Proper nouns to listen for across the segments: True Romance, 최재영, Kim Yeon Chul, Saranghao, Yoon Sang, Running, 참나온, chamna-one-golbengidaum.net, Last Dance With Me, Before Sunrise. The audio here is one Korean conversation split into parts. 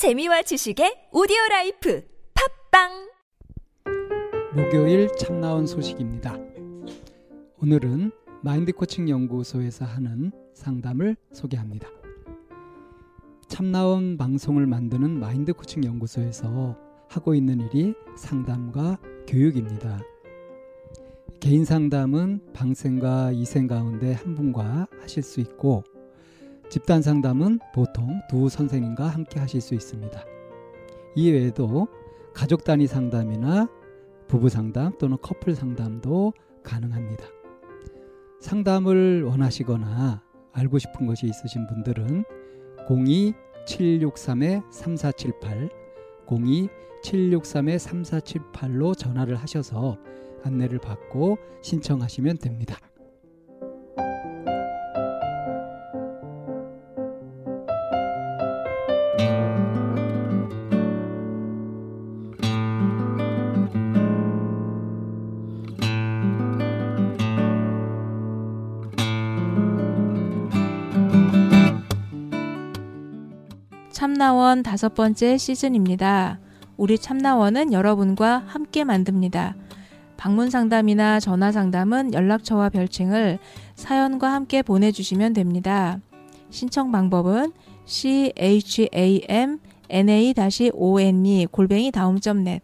재미와 지식의 오디오라이프 팝빵! 목요일 참나온 소식입니다. 오늘은 마인드코칭 연구소에서 하는 상담을 소개합니다. 참나온 방송을 만드는 마인드코칭 연구소에서 하고 있는 일이 상담과 교육입니다. 개인 상담은 방생과 이생 가운데 한 분과 하실 수 있고, 집단 상담은 보통 두 선생님과 함께 하실 수 있습니다. 이외에도 가족 단위 상담이나 부부 상담 또는 커플 상담도 가능합니다. 상담을 원하시거나 알고 싶은 것이 있으신 분들은 02-763-3478, 02-763-3478로 전화를 하셔서 안내를 받고 신청하시면 됩니다. 참나원 5번째 시즌입니다. 우리 참나원은 여러분과 함께 만듭니다. 방문 상담이나 전화 상담은 연락처와 별칭을 사연과 함께 보내주시면 됩니다. 신청 방법은 chamna-one-golbengidaum.net,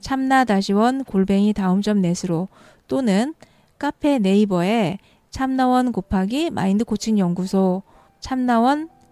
chamna-one-golbengidaum.net으로 또는 카페 네이버에 참나원 / 마인드코칭 연구소 참나원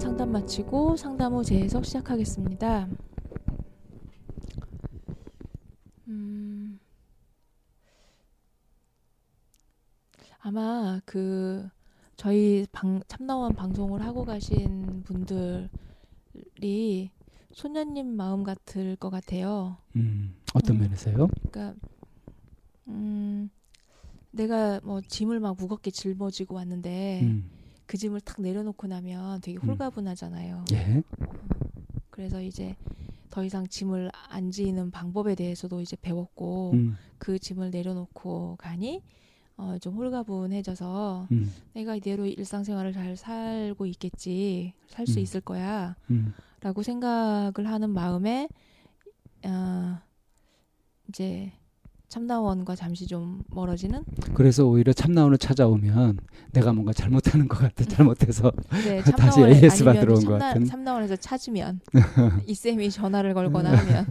상담 마치고 상담 후 재해석 시작하겠습니다. 아마 저희 참나원 방송을 하고 가신 분들이 소녀님 마음 같을 것 같아요. 어떤 면에서요? 그러니까 내가 뭐 짐을 막 무겁게 짊어지고 왔는데. 그 짐을 탁 내려놓고 나면 되게 홀가분하잖아요. 예. 그래서 이제 더 이상 짐을 안 지는 방법에 대해서도 이제 배웠고, 그 짐을 내려놓고 가니 좀 홀가분해져서 내가 이대로 일상생활을 잘 살고 있겠지, 살 수 있을 거야 라고 생각을 하는 마음에 이제 참나원과 잠시 좀 멀어지는? 그래서 오히려 참나원을 찾아오면 내가 뭔가 잘못하는 것 같아. 잘못해서 네, 다시 AS 받으러 온 것 같은. 참나원에서 찾으면 이쌤이 전화를 걸거나 하면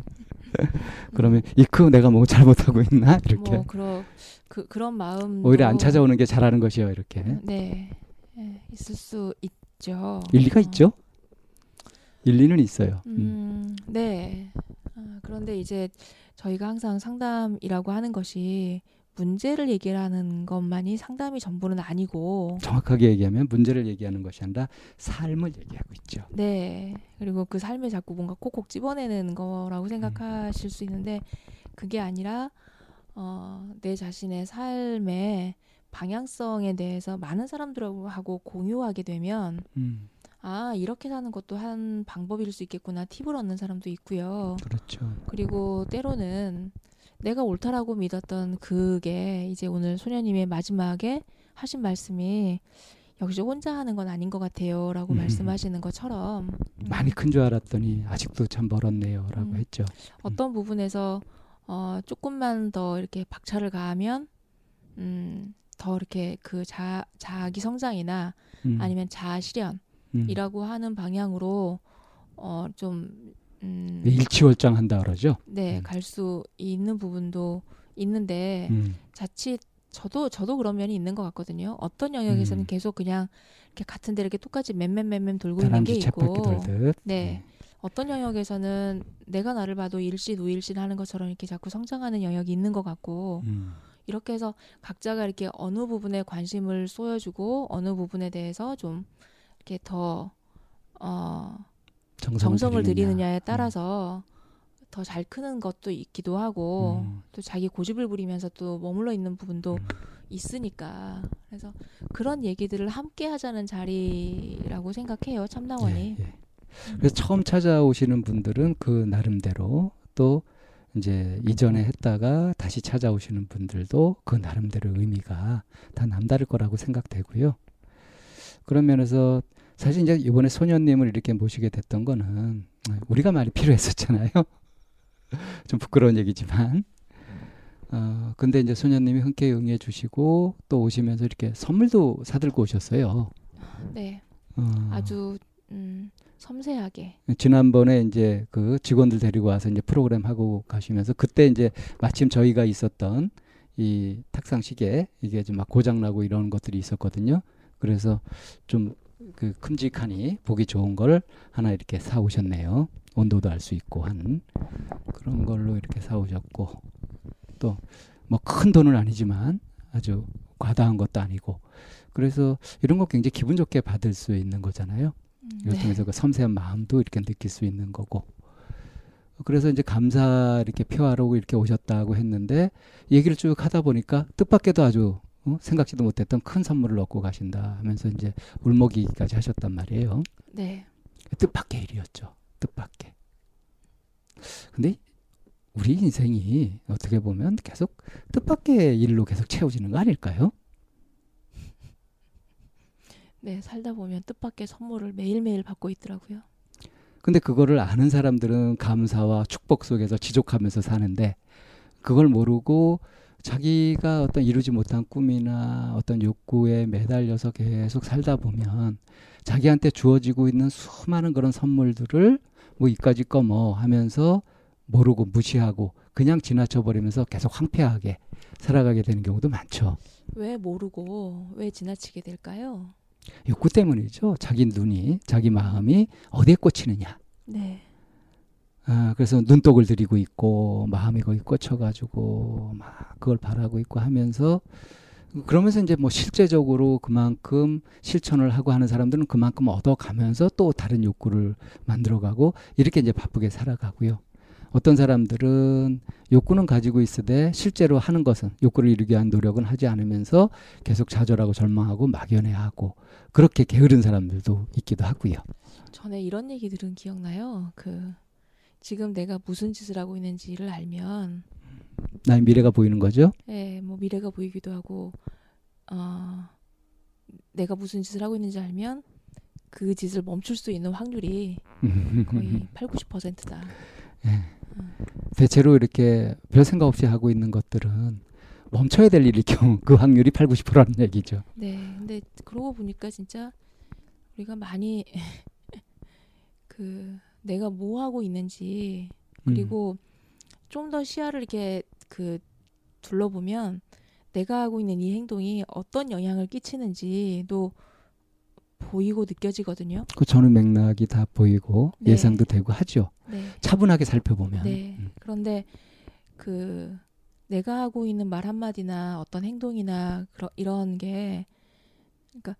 그러면 이크 내가 뭐 잘못하고 있나? 이렇게 뭐 그런 마음 오히려 안 찾아오는 게 잘하는 것이요. 이렇게 네, 네 있을 수 있죠. 일리가 있죠? 일리는 있어요. 네. 그런데 이제 저희가 항상 상담이라고 하는 것이 문제를 얘기하는 것만이 상담이 전부는 아니고, 정확하게 얘기하면 문제를 얘기하는 것이 아니라 삶을 얘기하고 있죠. 네. 그리고 그 삶에 자꾸 뭔가 콕콕 집어내는 거라고 생각하실 수 있는데, 그게 아니라 내 자신의 삶의 방향성에 대해서 많은 사람들하고 공유하게 되면 아, 이렇게 사는 것도 한 방법일 수 있겠구나 팁을 얻는 사람도 있고요. 그렇죠. 그리고 때로는 내가 옳다라고 믿었던 그게 이제 오늘 소녀님의 마지막에 하신 말씀이 역시 혼자 하는 건 아닌 것 같아요 라고 말씀하시는 것처럼 많이 큰 줄 알았더니 아직도 참 멀었네요 라고 했죠. 어떤 부분에서 조금만 더 이렇게 박차를 가하면 더 이렇게 그 자기 성장이나 아니면 자아 실현 이라고 하는 방향으로 좀 일치월장한다 그러죠. 네, 갈 수 있는 부분도 있는데 자칫 저도 그런 면이 있는 것 같거든요. 어떤 영역에서는 계속 그냥 이렇게 같은 데 이렇게 똑같이 맴맴맴맴 돌고 있는 게 있고, 네, 어떤 영역에서는 내가 나를 봐도 일시 노일시 하는 것처럼 이렇게 자꾸 성장하는 영역이 있는 것 같고, 이렇게 해서 각자가 이렇게 어느 부분에 관심을 쏘여주고 어느 부분에 대해서 좀 이렇게 더 정성을 들이느냐에 따라서 더 잘 크는 것도 있기도 하고 또 자기 고집을 부리면서 또 머물러 있는 부분도 있으니까 그래서 그런 얘기들을 함께 하자는 자리라고 생각해요, 참나원이. 예, 예. 그래서 처음 찾아오시는 분들은 그 나름대로 또 이제 이전에 했다가 다시 찾아오시는 분들도 그 나름대로 의미가 다 남다를 거라고 생각되고요. 그런 면에서 사실 이제 이번에 소년님을 이렇게 모시게 됐던 거는 우리가 많이 필요했었잖아요. 좀 부끄러운 얘기지만 근데 이제 소년님이 흔쾌히 응해 주시고 또 오시면서 이렇게 선물도 사들고 오셨어요. 네. 아주 섬세하게. 지난번에 이제 그 직원들 데리고 와서 이제 프로그램 하고 가시면서 그때 이제 마침 저희가 있었던 이 탁상 시계 이게 좀 막 고장 나고 이런 것들이 있었거든요. 그래서 좀 그 큼직하니 보기 좋은 걸 하나 이렇게 사 오셨네요. 온도도 알 수 있고 한 그런 걸로 이렇게 사 오셨고 또 뭐 큰 돈은 아니지만 아주 과다한 것도 아니고 그래서 이런 거 굉장히 기분 좋게 받을 수 있는 거잖아요. 이걸 통해서 그 섬세한 마음도 이렇게 느낄 수 있는 거고 그래서 이제 감사 이렇게 표하라고 이렇게 오셨다고 했는데 얘기를 쭉 하다 보니까 뜻밖에도 아주 생각지도 못했던 큰 선물을 얻고 가신다 하면서 이제 울먹이기까지 하셨단 말이에요. 네. 뜻밖의 일이었죠. 뜻밖의. 근데 우리 인생이 어떻게 보면 계속 뜻밖의 일로 계속 채워지는 거 아닐까요? 네, 살다 보면 뜻밖의 선물을 매일매일 받고 있더라고요. 근데 그거를 아는 사람들은 감사와 축복 속에서 지족하면서 사는데 그걸 모르고 자기가 어떤 이루지 못한 꿈이나 어떤 욕구에 매달려서 계속 살다 보면 자기한테 주어지고 있는 수많은 그런 선물들을 뭐 이까지 거 뭐 하면서 모르고 무시하고 그냥 지나쳐버리면서 계속 황폐하게 살아가게 되는 경우도 많죠. 왜 모르고 왜 지나치게 될까요? 욕구 때문이죠. 자기 눈이, 자기 마음이 어디에 꽂히느냐. 네. 그래서 눈독을 들이고 있고 마음이 거기 꽂혀가지고 막 그걸 바라고 있고 하면서 그러면서 이제 뭐 실제적으로 그만큼 실천을 하고 하는 사람들은 그만큼 얻어가면서 또 다른 욕구를 만들어가고 이렇게 이제 바쁘게 살아가고요. 어떤 사람들은 욕구는 가지고 있으되 실제로 하는 것은 욕구를 이루기 위한 노력은 하지 않으면서 계속 좌절하고 절망하고 막연해하고 그렇게 게으른 사람들도 있기도 하고요. 전에 이런 얘기 들은 기억나요? 지금 내가 무슨 짓을 하고 있는지를 알면 나의 미래가 보이는 거죠? 네, 뭐 미래가 보이기도 하고 내가 무슨 짓을 하고 있는지 알면 그 짓을 멈출 수 있는 확률이 거의 80~90%다. 네. 대체로 이렇게 별 생각 없이 하고 있는 것들은 멈춰야 될 일일 경우 그 확률이 80~90%라는 얘기죠. 네, 근데 그러고 보니까 진짜 우리가 많이 내가 뭐 하고 있는지 그리고 좀 더 시야를 이렇게 둘러보면 내가 하고 있는 이 행동이 어떤 영향을 끼치는지도 보이고 느껴지거든요. 그 전후 맥락이 다 보이고 네. 예상도 되고 하죠. 네. 차분하게 살펴보면. 네. 그런데 내가 하고 있는 말 한마디나 어떤 행동이나 이런 게 그러니까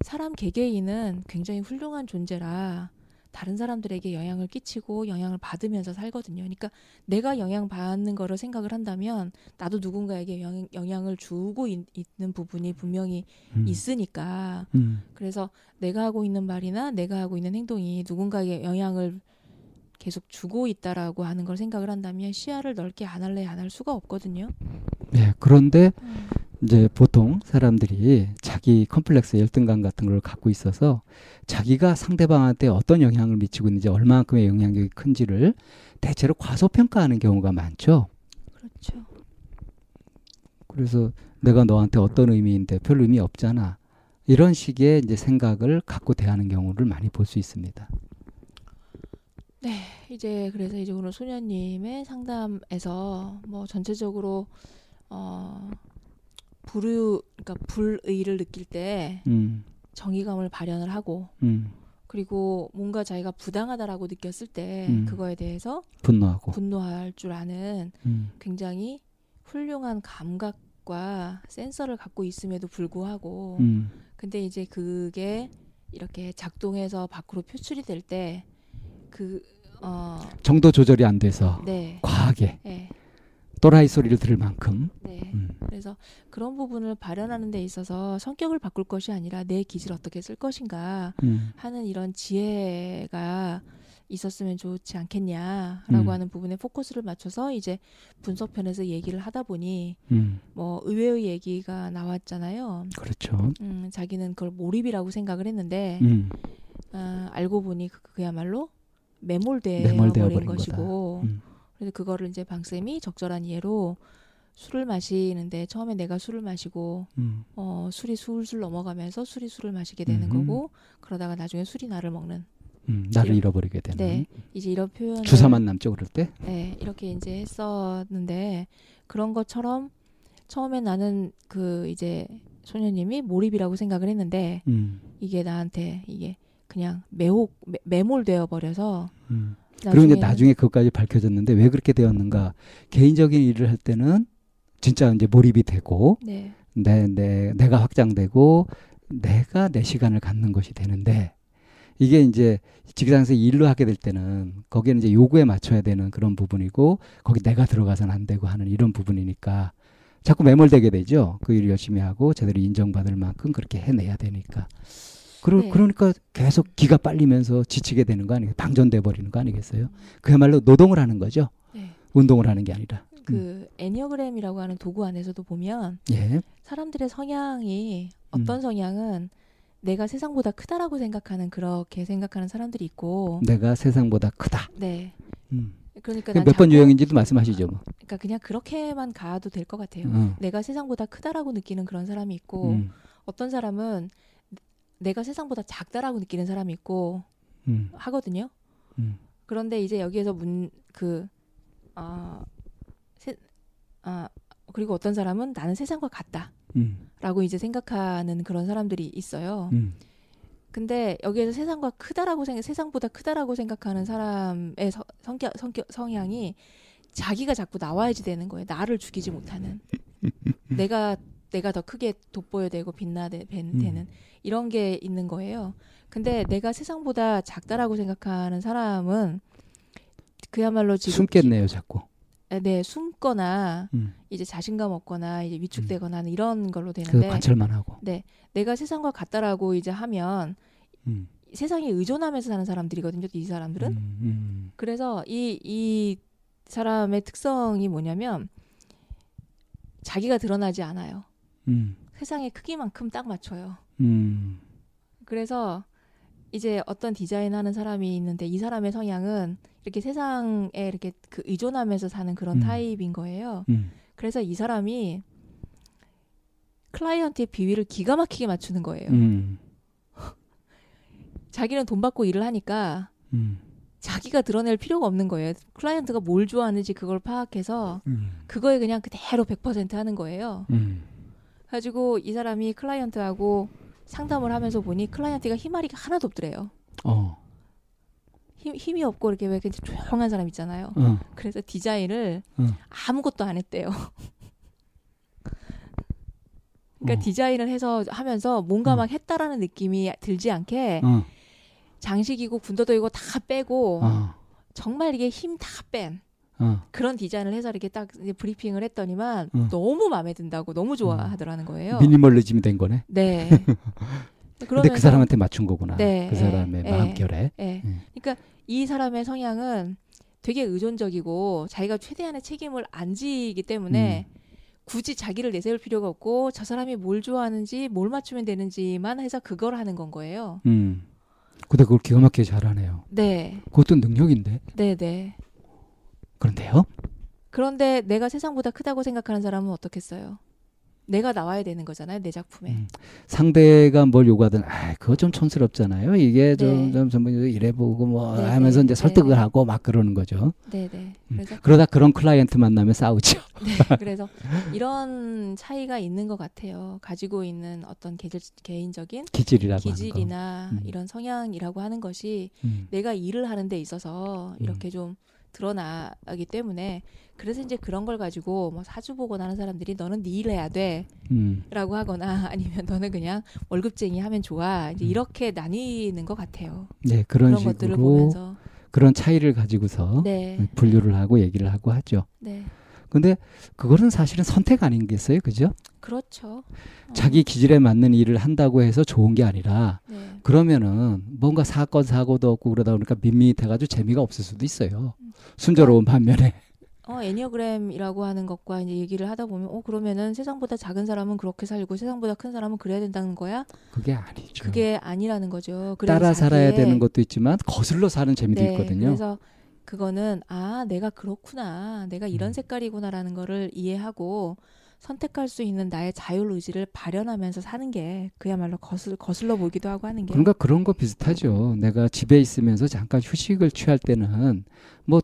사람 개개인은 굉장히 훌륭한 존재라 다른 사람들에게 영향을 끼치고 영향을 받으면서 살거든요. 그러니까 내가 영향받는 거를 생각을 한다면 나도 누군가에게 영향을 주고 있는 부분이 분명히 있으니까 그래서 내가 하고 있는 말이나 내가 하고 있는 행동이 누군가에게 영향을 계속 주고 있다라고 하는 걸 생각을 한다면 시야를 넓게 안 할 수가 없거든요. 네, 그런데 이제 보통 사람들이 자기 컴플렉스 열등감 같은 걸 갖고 있어서 자기가 상대방한테 어떤 영향을 미치고 있는지 얼마만큼의 영향력이 큰지를 대체로 과소평가하는 경우가 많죠. 그렇죠. 그래서 내가 너한테 어떤 의미인데 별 의미 없잖아. 이런 식의 이제 생각을 갖고 대하는 경우를 많이 볼 수 있습니다. 네, 그래서 오늘 소녀님의 상담에서 뭐 전체적으로 불의를 느낄 때 정의감을 발현을 하고 그리고 뭔가 자기가 부당하다라고 느꼈을 때 그거에 대해서 분노할 줄 아는 굉장히 훌륭한 감각과 센서를 갖고 있음에도 불구하고 근데 이제 그게 이렇게 작동해서 밖으로 표출이 될 때 그 정도 조절이 안 돼서 네. 과하게 네. 또라이 소리를 들을 만큼 네. 그래서 그런 부분을 발현하는 데 있어서 성격을 바꿀 것이 아니라 내 기질을 어떻게 쓸 것인가 하는 이런 지혜가 있었으면 좋지 않겠냐라고 하는 부분에 포커스를 맞춰서 이제 분석편에서 얘기를 하다 보니 뭐 의외의 얘기가 나왔잖아요. 그렇죠. 자기는 그걸 몰입이라고 생각을 했는데 알고 보니 그야말로 매몰되어 버린 것이고 그래서 그거를 이제 방쌤이 적절한 이해로 술을 마시는데 처음에 내가 술을 마시고 술이 술술 넘어가면서 술이 술을 마시게 되는 거고 그러다가 나중에 술이 나를 먹는 나를 잃어버리게 되는 네, 이제 이런 표현 주사만 남죠 그럴 때 네, 이렇게 이제 했었는데 그런 것처럼 처음에 나는 그 이제 소녀님이 몰입이라고 생각을 했는데 이게 나한테 이게 그냥 매몰되어 버려서 그리고 이제 나중에 그것까지 밝혀졌는데 왜 그렇게 되었는가 개인적인 일을 할 때는 진짜 이제 몰입이 되고 네. 내가 확장되고 내가 내 시간을 갖는 것이 되는데 이게 이제 직장에서 일로 하게 될 때는 거기는 이제 요구에 맞춰야 되는 그런 부분이고 거기 내가 들어가서는 안 되고 하는 이런 부분이니까 자꾸 매몰되게 되죠. 그 일을 열심히 하고 제대로 인정받을 만큼 그렇게 해내야 되니까 네. 그러니까 계속 기가 빨리면서 지치게 되는 거 아니겠어요? 방전돼 버리는 거 아니겠어요? 그야말로 노동을 하는 거죠. 네. 운동을 하는 게 아니라. 그 애니어그램이라고 하는 도구 안에서도 보면 예. 사람들의 성향이 어떤 성향은 내가 세상보다 크다라고 생각하는 그렇게 생각하는 사람들이 있고 내가 세상보다 크다. 네. 그러니까 몇 번 유형인지도 말씀하시죠. 뭐. 그러니까 그냥 그렇게만 가도 될 것 같아요. 내가 세상보다 크다라고 느끼는 그런 사람이 있고 어떤 사람은 내가 세상보다 작다라고 느끼는 사람이 있고 하거든요. 그런데 이제 여기에서 그리고 어떤 사람은 나는 세상과 같다라고 이제 생각하는 그런 사람들이 있어요. 근데 여기에서 세상과 크다라고 세상보다 크다라고 생각하는 사람의 성향이 자기가 자꾸 나와야지 되는 거예요. 나를 죽이지 못하는 내가 더 크게 돋보여야 되고 빛나되는 이런 게 있는 거예요. 근데 내가 세상보다 작다라고 생각하는 사람은 그야말로 지금 숨겠네요, 자꾸. 네, 숨거나 이제 자신감 없거나 이제 위축되거나 이런 걸로 되는데. 그 관찰만 하고. 네, 내가 세상과 같다라고 이제 하면 세상에 의존하면서 사는 사람들이거든요. 이 사람들은. 그래서 이 사람의 특성이 뭐냐면 자기가 드러나지 않아요. 세상의 크기만큼 딱 맞춰요. 그래서 이제 어떤 디자인하는 사람이 있는데 이 사람의 성향은 이렇게 세상에 이렇게 그 의존하면서 사는 그런 타입인 거예요. 그래서 이 사람이 클라이언트의 비위를 기가 막히게 맞추는 거예요. 자기는 돈 받고 일을 하니까 자기가 드러낼 필요가 없는 거예요. 클라이언트가 뭘 좋아하는지 그걸 파악해서 그거에 그냥 그대로 100% 하는 거예요. 가지고 이 사람이 클라이언트하고 상담을 하면서 보니 클라이언트가 희마리가 하나도 없더래요. 힘이 없고 이렇게 왜 조용한 사람 있잖아요. 그래서 디자인을 아무것도 안 했대요. 그러니까 디자인을 해서 하면서 뭔가 막 했다라는 느낌이 들지 않게 장식이고 군더더기고 다 빼고 정말 이게 힘 다 뺀 그런 디자인을 해서 이렇게 딱 브리핑을 했더니만 너무 마음에 든다고 너무 좋아하더라는 거예요. 미니멀리즘이 된 거네. 네. 그런데 그 사람한테 맞춘 거구나. 네, 그 사람의 마음결에. 네. 그러니까 이 사람의 성향은 되게 의존적이고 자기가 최대한의 책임을 안 지기 때문에 굳이 자기를 내세울 필요가 없고 저 사람이 뭘 좋아하는지 뭘 맞추면 되는지만 해서 그걸 하는 건 거예요. 근데 그걸 기가 막히게 잘하네요. 네. 그것도 능력인데. 네네. 그런데요? 그런데 내가 세상보다 크다고 생각하는 사람은 어떻겠어요? 내가 나와야 되는 거잖아요, 내 작품에. 상대가 뭘 요구하든, 그거 좀 촌스럽잖아요. 이게 좀 이래보고 뭐 네네. 하면서 이제 설득을 네네. 하고 막 그러는 거죠. 네네. 그러다 그런 클라이언트 만나면 싸우죠. 네, 그래서 이런 차이가 있는 것 같아요. 가지고 있는 어떤 개인적인 기질이나 이런 성향이라고 하는 것이 내가 일을 하는 데 있어서 이렇게 좀 드러나기 때문에 그래서 이제 그런 걸 가지고 뭐 사주 보고 하는 사람들이 너는 네 일 해야 돼 라고 하거나 아니면 너는 그냥 월급쟁이 하면 좋아 이제 이렇게 나뉘는 것 같아요. 네, 그런 식으로 것들을 보면서 그런 차이를 가지고서 네. 분류를 하고 얘기를 하고 하죠. 네. 근데 그거는 사실은 선택 아니겠어요? 그죠? 그렇죠. 자기 기질에 맞는 일을 한다고 해서 좋은 게 아니라 네. 그러면은 뭔가 사건 사고도 없고 그러다 보니까 밋밋해가지고 재미가 없을 수도 있어요. 순조로운 반면에. 애니어그램이라고 하는 것과 이제 얘기를 하다 보면 그러면은 세상보다 작은 사람은 그렇게 살고 세상보다 큰 사람은 그래야 된다는 거야? 그게 아니죠. 그게 아니라는 거죠. 따라 살아야 되는 것도 있지만 거슬러 사는 재미도 네, 있거든요. 그래서 그거는 아 내가 그렇구나 내가 이런 색깔이구나라는 거를 이해하고 선택할 수 있는 나의 자율의지를 발현하면서 사는 게 그야말로 거슬러 보기도 하고 하는 게 그러니까 그런 거 비슷하죠. 내가 집에 있으면서 잠깐 휴식을 취할 때는 뭐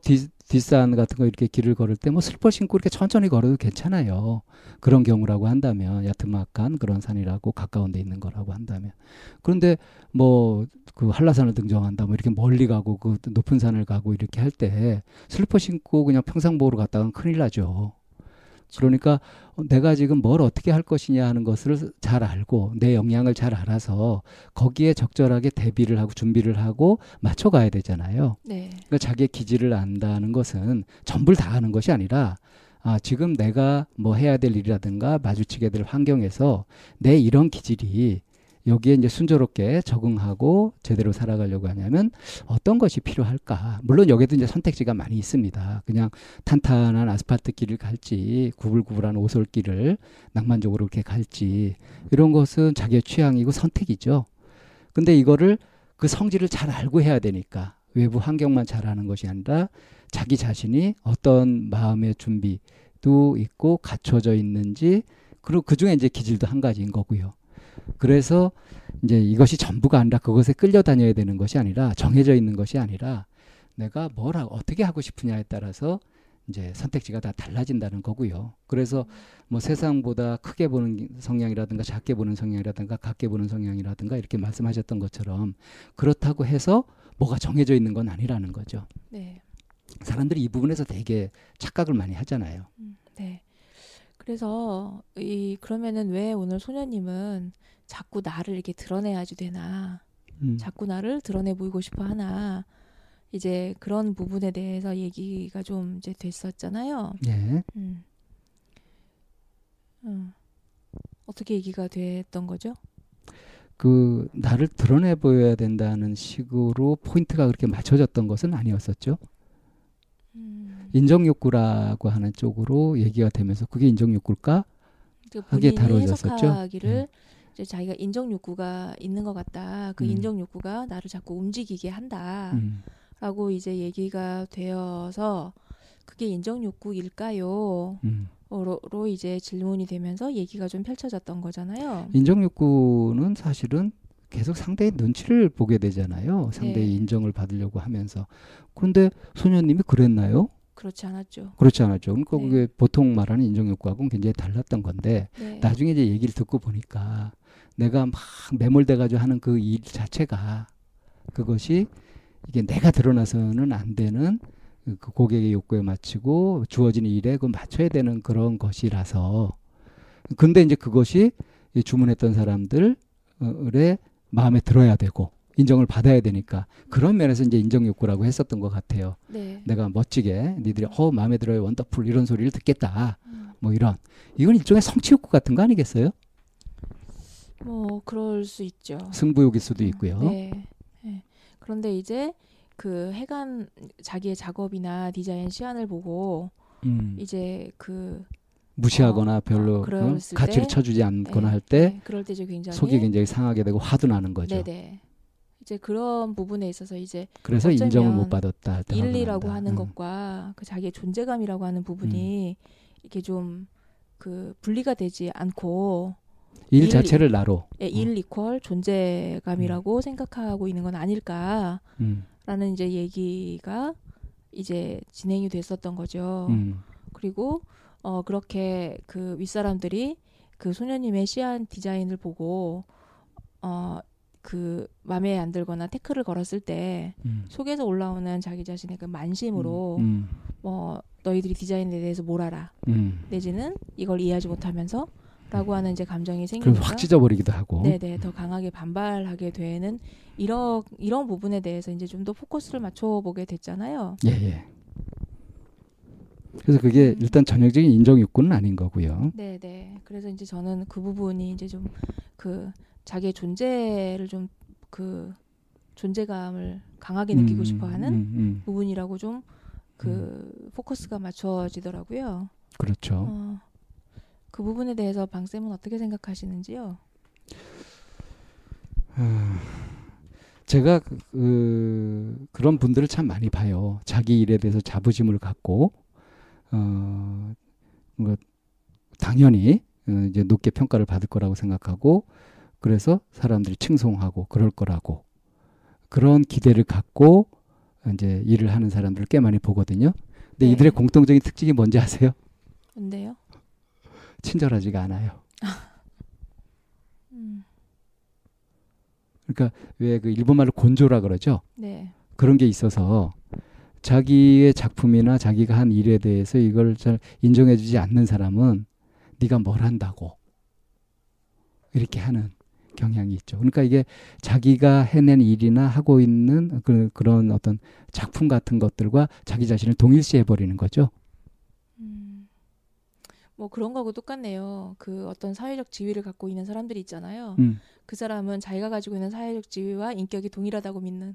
뒷산 같은 거 이렇게 길을 걸을 때 뭐 슬퍼 신고 이렇게 천천히 걸어도 괜찮아요. 그런 경우라고 한다면 야트막한 그런 산이라고 가까운 데 있는 거라고 한다면 그런데 뭐 그 한라산을 등정한다 뭐 이렇게 멀리 가고 그 높은 산을 가고 이렇게 할 때 슬퍼 신고 그냥 평상복으로 갔다간 큰일 나죠. 그러니까 내가 지금 뭘 어떻게 할 것이냐 하는 것을 잘 알고 내 역량을 잘 알아서 거기에 적절하게 대비를 하고 준비를 하고 맞춰가야 되잖아요. 네. 그러니까 자기의 기질을 안다는 것은 전부를 다 하는 것이 아니라 지금 내가 뭐 해야 될 일이라든가 마주치게 될 환경에서 내 이런 기질이 여기에 이제 순조롭게 적응하고 제대로 살아가려고 하냐면 어떤 것이 필요할까? 물론 여기도 이제 선택지가 많이 있습니다. 그냥 탄탄한 아스팔트 길을 갈지, 구불구불한 오솔길을 낭만적으로 이렇게 갈지, 이런 것은 자기의 취향이고 선택이죠. 근데 이거를 그 성질을 잘 알고 해야 되니까 외부 환경만 잘 아는 것이 아니라 자기 자신이 어떤 마음의 준비도 있고 갖춰져 있는지, 그리고 그 중에 이제 기질도 한 가지인 거고요. 그래서 이제 이것이 전부가 아니라 그것에 끌려다녀야 되는 것이 아니라 정해져 있는 것이 아니라 내가 뭘 어떻게 하고 싶으냐에 따라서 이제 선택지가 다 달라진다는 거고요. 그래서 뭐 세상보다 크게 보는 성향이라든가 작게 보는 성향이라든가 각게 보는 성향이라든가 이렇게 말씀하셨던 것처럼 그렇다고 해서 뭐가 정해져 있는 건 아니라는 거죠. 네. 사람들이 이 부분에서 되게 착각을 많이 하잖아요. 네. 그래서 그러면은 왜 오늘 소녀님은 자꾸 나를 이렇게 드러내야지 되나 자꾸 나를 드러내 보이고 싶어 하나 이제 그런 부분에 대해서 얘기가 좀 이제 됐었잖아요. 네. 어떻게 얘기가 됐던 거죠? 그 나를 드러내 보여야 된다는 식으로 포인트가 그렇게 맞춰졌던 것은 아니었었죠. 인정욕구라고 하는 쪽으로 얘기가 되면서 그게 인정욕구일까? 하게 다뤄졌었죠. 해석하기를 이제 자기가 인정욕구가 있는 것 같다. 그 인정욕구가 나를 자꾸 움직이게 한다. 라고 이제 얘기가 되어서 그게 인정욕구일까요? 로 이제 질문이 되면서 얘기가 좀 펼쳐졌던 거잖아요. 인정욕구는 사실은 계속 상대의 눈치를 보게 되잖아요. 상대의 네. 인정을 받으려고 하면서. 그런데 소녀님이 그랬나요? 그렇지 않았죠. 그렇지 않았죠. 그러니까 네. 그게 보통 말하는 인정욕구하고는 굉장히 달랐던 건데 네. 나중에 이제 얘기를 듣고 보니까 내가 막 매몰돼가지고 하는 그 일 자체가 그것이 이게 내가 드러나서는 안 되는 그 고객의 욕구에 맞추고 주어진 일에 그 맞춰야 되는 그런 것이라서 근데 이제 그것이 주문했던 사람들의 마음에 들어야 되고 인정을 받아야 되니까 그런 면에서 이제 인정욕구라고 했었던 것 같아요. 네. 내가 멋지게 니들이 마음에 들어요 원더풀 이런 소리를 듣겠다. 뭐 이런 이건 일종의 성취욕구 같은 거 아니겠어요? 뭐 그럴 수 있죠. 승부욕일 수도 있고요. 네. 네. 그런데 이제 그 해간 자기의 작업이나 디자인 시안을 보고 이제 그 무시하거나 별로 가치를 쳐주지 않거나 네. 할 때 네. 그럴 때 이제 굉장히 속이 굉장히 상하게 되고 화도 나는 거죠. 네네. 이제 그런 부분에 있어서 이제 그래서 인정을 못 받았다 할 때 일리라고 하는 것과 그 자기의 존재감이라고 하는 부분이 이렇게 좀 그 분리가 되지 않고 일 자체를 나로 일 이퀄 존재감이라고 생각하고 있는 건 아닐까라는 이제 얘기가 이제 진행이 됐었던 거죠. 그리고 그렇게 그 윗사람들이 그 소녀님의 시안 디자인을 보고 그 마음에 안 들거나 태클을 걸었을 때 속에서 올라오는 자기 자신의 그 만심으로 뭐 너희들이 디자인에 대해서 뭘 알아 내지는 이걸 이해하지 못하면서 라고 하는 이제 감정이 생기니까 확 찢어버리기도 하고 네네 더 강하게 반발하게 되는 이런 부분에 대해서 이제 좀 더 포커스를 맞춰보게 됐잖아요. 예예. 그래서 그게 일단 전형적인 인정욕구는 아닌 거고요. 네네. 그래서 이제 저는 그 부분이 이제 좀 그 자기의 존재를 좀 그 존재감을 강하게 느끼고 싶어하는 부분이라고 좀 그 포커스가 맞춰지더라고요. 그렇죠. 그 부분에 대해서 방 쌤은 어떻게 생각하시는지요? 제가 그런 분들을 참 많이 봐요. 자기 일에 대해서 자부심을 갖고 뭔가 당연히 이제 높게 평가를 받을 거라고 생각하고 그래서 사람들이 칭송하고 그럴 거라고 그런 기대를 갖고 이제 일을 하는 사람들을 꽤 많이 보거든요. 근데 네. 이들의 공통적인 특징이 뭔지 아세요? 뭔데요? 친절하지가 않아요. 그러니까 왜 그 일본말로 곤조라 그러죠? 네. 그런 게 있어서 자기의 작품이나 자기가 한 일에 대해서 이걸 잘 인정해주지 않는 사람은 네가 뭘 한다고 이렇게 하는 경향이 있죠. 그러니까 이게 자기가 해낸 일이나 하고 있는 그런 어떤 작품 같은 것들과 자기 자신을 동일시해버리는 거죠. 뭐 그런 거하고 똑같네요. 그 어떤 사회적 지위를 갖고 있는 사람들이 있잖아요. 그 사람은 자기가 가지고 있는 사회적 지위와 인격이 동일하다고 믿는.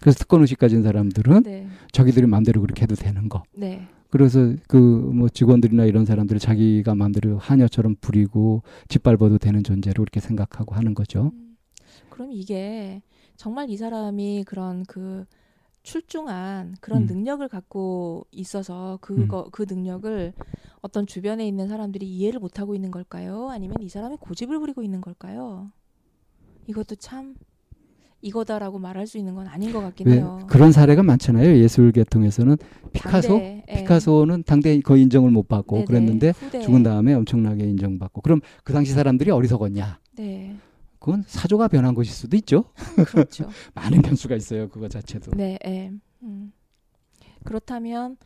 그래서 특권의식 가진 사람들은 네. 자기들이 마음대로 그렇게 해도 되는 거. 네. 그래서 그 뭐 직원들이나 이런 사람들을 자기가 마음대로 하녀처럼 부리고 짓밟아도 되는 존재로 그렇게 생각하고 하는 거죠. 그럼 이게 정말 이 사람이 그런 그 출중한 그런 능력을 갖고 있어서 그 능력을 어떤 주변에 있는 사람들이 이해를 못하고 있는 걸까요? 아니면 이 사람이 고집을 부리고 있는 걸까요? 이것도 참 이거다라고 말할 수 있는 건 아닌 것 같긴 해요. 그런 사례가 많잖아요. 예술계통에서는 피카소는 당대 거의 인정을 못 받고 네네, 그랬는데 후대에. 죽은 다음에 엄청나게 인정받고 그럼 그 당시 사람들이 어리석었냐? 네. 그건 사조가 변한 것일 수도 있죠. 그렇죠. 많은 변수가 있어요. 그거 자체도. 네. 그렇다면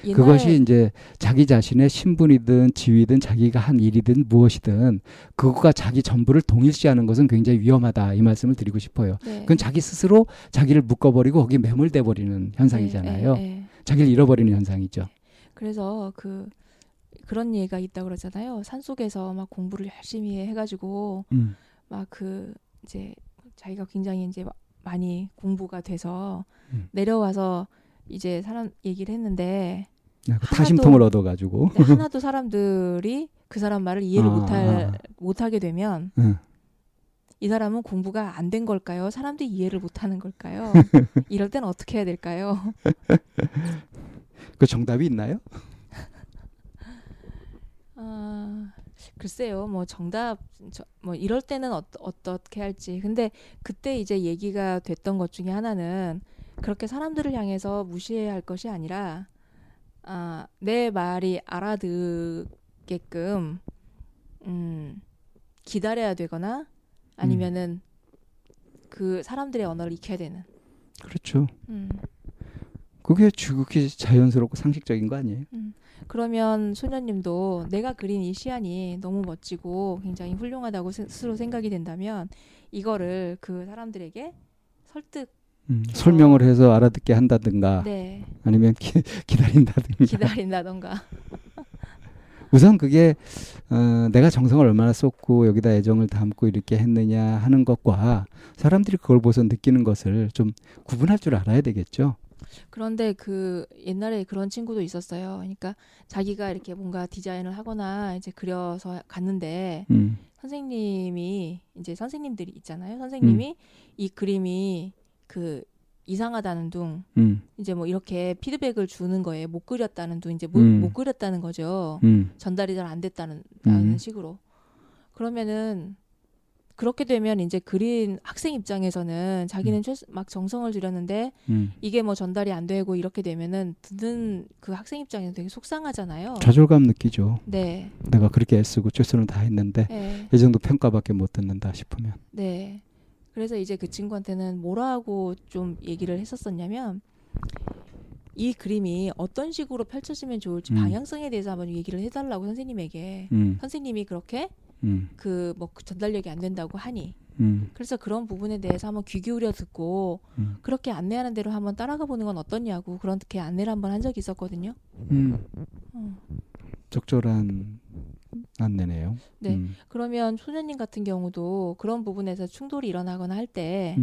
그것이 이제 자기 자신의 신분이든 지위든 자기가 한 일이든 무엇이든 그것과 자기 전부를 동일시하는 것은 굉장히 위험하다. 이 말씀을 드리고 싶어요. 네. 그건 자기 스스로 자기를 묶어버리고 거기에 매몰돼 버리는 현상이잖아요. 자기를 잃어버리는 현상이죠. 그래서 그런 얘기가 있다고 그러잖아요. 산속에서 막 공부를 열심히 해가지고 막 이제 자기가 굉장히 이제 많이 공부가 돼서 내려와서 이제 사람 얘기를 했는데 타심통을 얻어가지고 하나도 사람들이 그 사람 말을 이해를 못하게 되면 이 사람은 공부가 안 된 걸까요? 사람들이 이해를 못하는 걸까요? 이럴 땐 어떻게 해야 될까요? 그 정답이 있나요? 글쎄요, 뭐 정답, 뭐 이럴 때는 어떻게 할지. 근데 그때 이제 얘기가 됐던 것 중에 하나는 그렇게 사람들을 향해서 무시해야 할 것이 아니라 내 말이 알아듣게끔 기다려야 되거나 아니면은 그 사람들의 언어를 익혀야 되는. 그렇죠. 그게 지극히 자연스럽고 상식적인 거 아니에요? 그러면 소녀님도 내가 그린 이 시안이 너무 멋지고 굉장히 훌륭하다고 스스로 생각이 된다면 이거를 그 사람들에게 설명을 해서 알아듣게 한다든가 네. 아니면 기다린다든가 우선 그게 내가 정성을 얼마나 쏟고 여기다 애정을 담고 이렇게 했느냐 하는 것과 사람들이 그걸 보서 느끼는 것을 좀 구분할 줄 알아야 되겠죠. 그런데 그 옛날에 그런 친구도 있었어요. 그러니까 자기가 이렇게 뭔가 디자인을 하거나 이제 그려서 갔는데 선생님이 이제 선생님들이 있잖아요. 선생님이 이 그림이 그 이상하다는 둥 이제 뭐 이렇게 피드백을 주는 거에 못 그렸다는 둥 이제 못 그렸다는 거죠. 전달이 잘 안 됐다는 식으로. 그러면은 그렇게 되면 이제 그린 학생 입장에서는 자기는 막 정성을 들였는데 이게 뭐 전달이 안 되고 이렇게 되면은 듣는 그 학생 입장에서 되게 속상하잖아요. 좌절감 느끼죠. 네. 내가 그렇게 애쓰고 최선을 다했는데 네. 이 정도 평가밖에 못 듣는다 싶으면. 네. 그래서 이제 그 친구한테는 뭐라고 좀 얘기를 했었었냐면 이 그림이 어떤 식으로 펼쳐지면 좋을지 방향성에 대해서 한번 얘기를 해달라고 선생님에게. 선생님이 그렇게 그 뭐 전달력이 안 된다고 하니 그래서 그런 부분에 대해서 한번 귀 기울여 듣고 그렇게 안내하는 대로 한번 따라가 보는 건 어떠냐고 그렇게 안내를 한번 한 적이 있었거든요. 적절한 안내네요. 네. 그러면 소녀님 같은 경우도 그런 부분에서 충돌이 일어나거나 할 때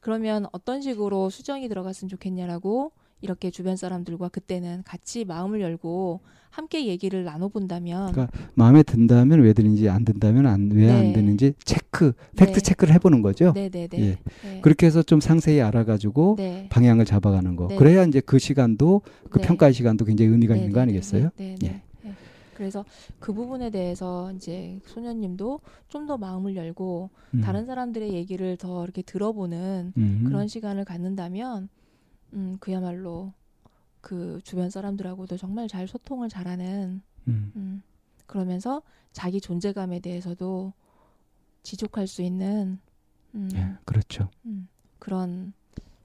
그러면 어떤 식으로 수정이 들어갔으면 좋겠냐라고 이렇게 주변 사람들과 그때는 같이 마음을 열고 함께 얘기를 나눠본다면 그러니까 마음에 든다면 왜 드는지 안 든다면 왜 안 드는지 체크, 팩트 네. 체크를 해보는 거죠. 네네네. 예. 네. 그렇게 해서 좀 상세히 알아가지고 네. 방향을 잡아가는 거. 네. 그래야 이제 그 시간도 그 네. 평가의 시간도 굉장히 의미가 네. 있는 거 아니겠어요? 네. 네. 예. 네. 그래서 그 부분에 대해서 이제 소녀님도 좀 더 마음을 열고 다른 사람들의 얘기를 더 이렇게 들어보는 그런 시간을 갖는다면 그야말로 그 주변 사람들하고도 정말 잘 소통을 잘하는 그러면서 자기 존재감에 대해서도 지족할 수 있는 예, 그렇죠. 그런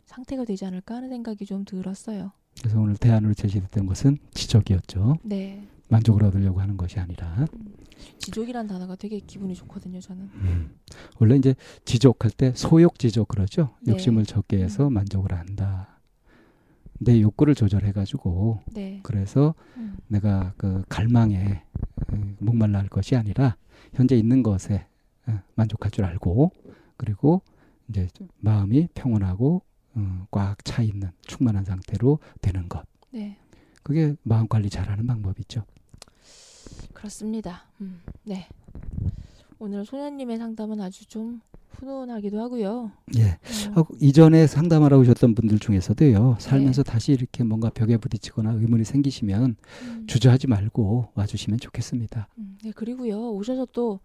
상태가 되지 않을까 하는 생각이 좀 들었어요. 그래서 오늘 대안으로 제시됐던 것은 지적이었죠. 네. 만족을 얻으려고 하는 것이 아니라 지족이란 단어가 되게 기분이 좋거든요. 저는 원래 이제 지족할 때 소욕지족 그러죠. 네. 욕심을 적게 해서 만족을 한다. 내 욕구를 조절해가지고 네. 그래서 내가 그 갈망에 목말라 할 것이 아니라 현재 있는 것에 만족할 줄 알고 그리고 이제 마음이 평온하고 꽉 차 있는 충만한 상태로 되는 것. 네. 그게 마음 관리 잘하는 방법이죠. 그렇습니다. 네. 오늘 소녀님의 상담은 아주 좀 훈훈하기도 하고요. 예. 이전에 상담하러 오셨던 분들 중에서도요. 살면서 네. 다시 이렇게 뭔가 벽에 부딪히거나 의문이 생기시면 주저하지 말고 와주시면 좋겠습니다. 네. 그리고요. 오셔서 또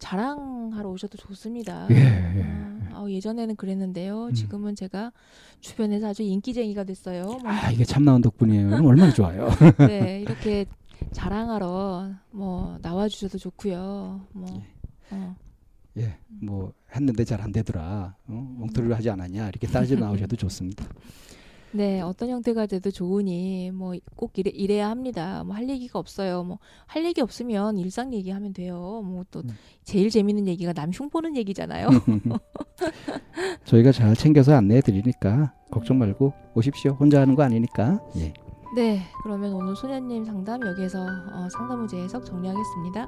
자랑하러 오셔도 좋습니다. 예. 예. 예전에는 그랬는데요. 지금은 제가 주변에서 아주 인기쟁이가 됐어요. 이게 참나온 덕분이에요. 얼마나 좋아요. 네. 이렇게 자랑하러 나와주셔도 좋고요. 예, 했는데 잘 안 되더라. 엉터리로 하지 않았냐 이렇게 따져 나오셔도 좋습니다. 네, 어떤 형태가 돼도 좋으니 꼭 이래야 합니다. 할 얘기가 없어요. 할 얘기 없으면 일상 얘기하면 돼요. 또 제일 재밌는 얘기가 남 흉 보는 얘기잖아요. 저희가 잘 챙겨서 안내해 드리니까 걱정 말고 오십시오. 혼자 하는 거 아니니까. 예. 네, 그러면 오늘 소녀님 상담 여기에서 상담 문제 해석 정리하겠습니다.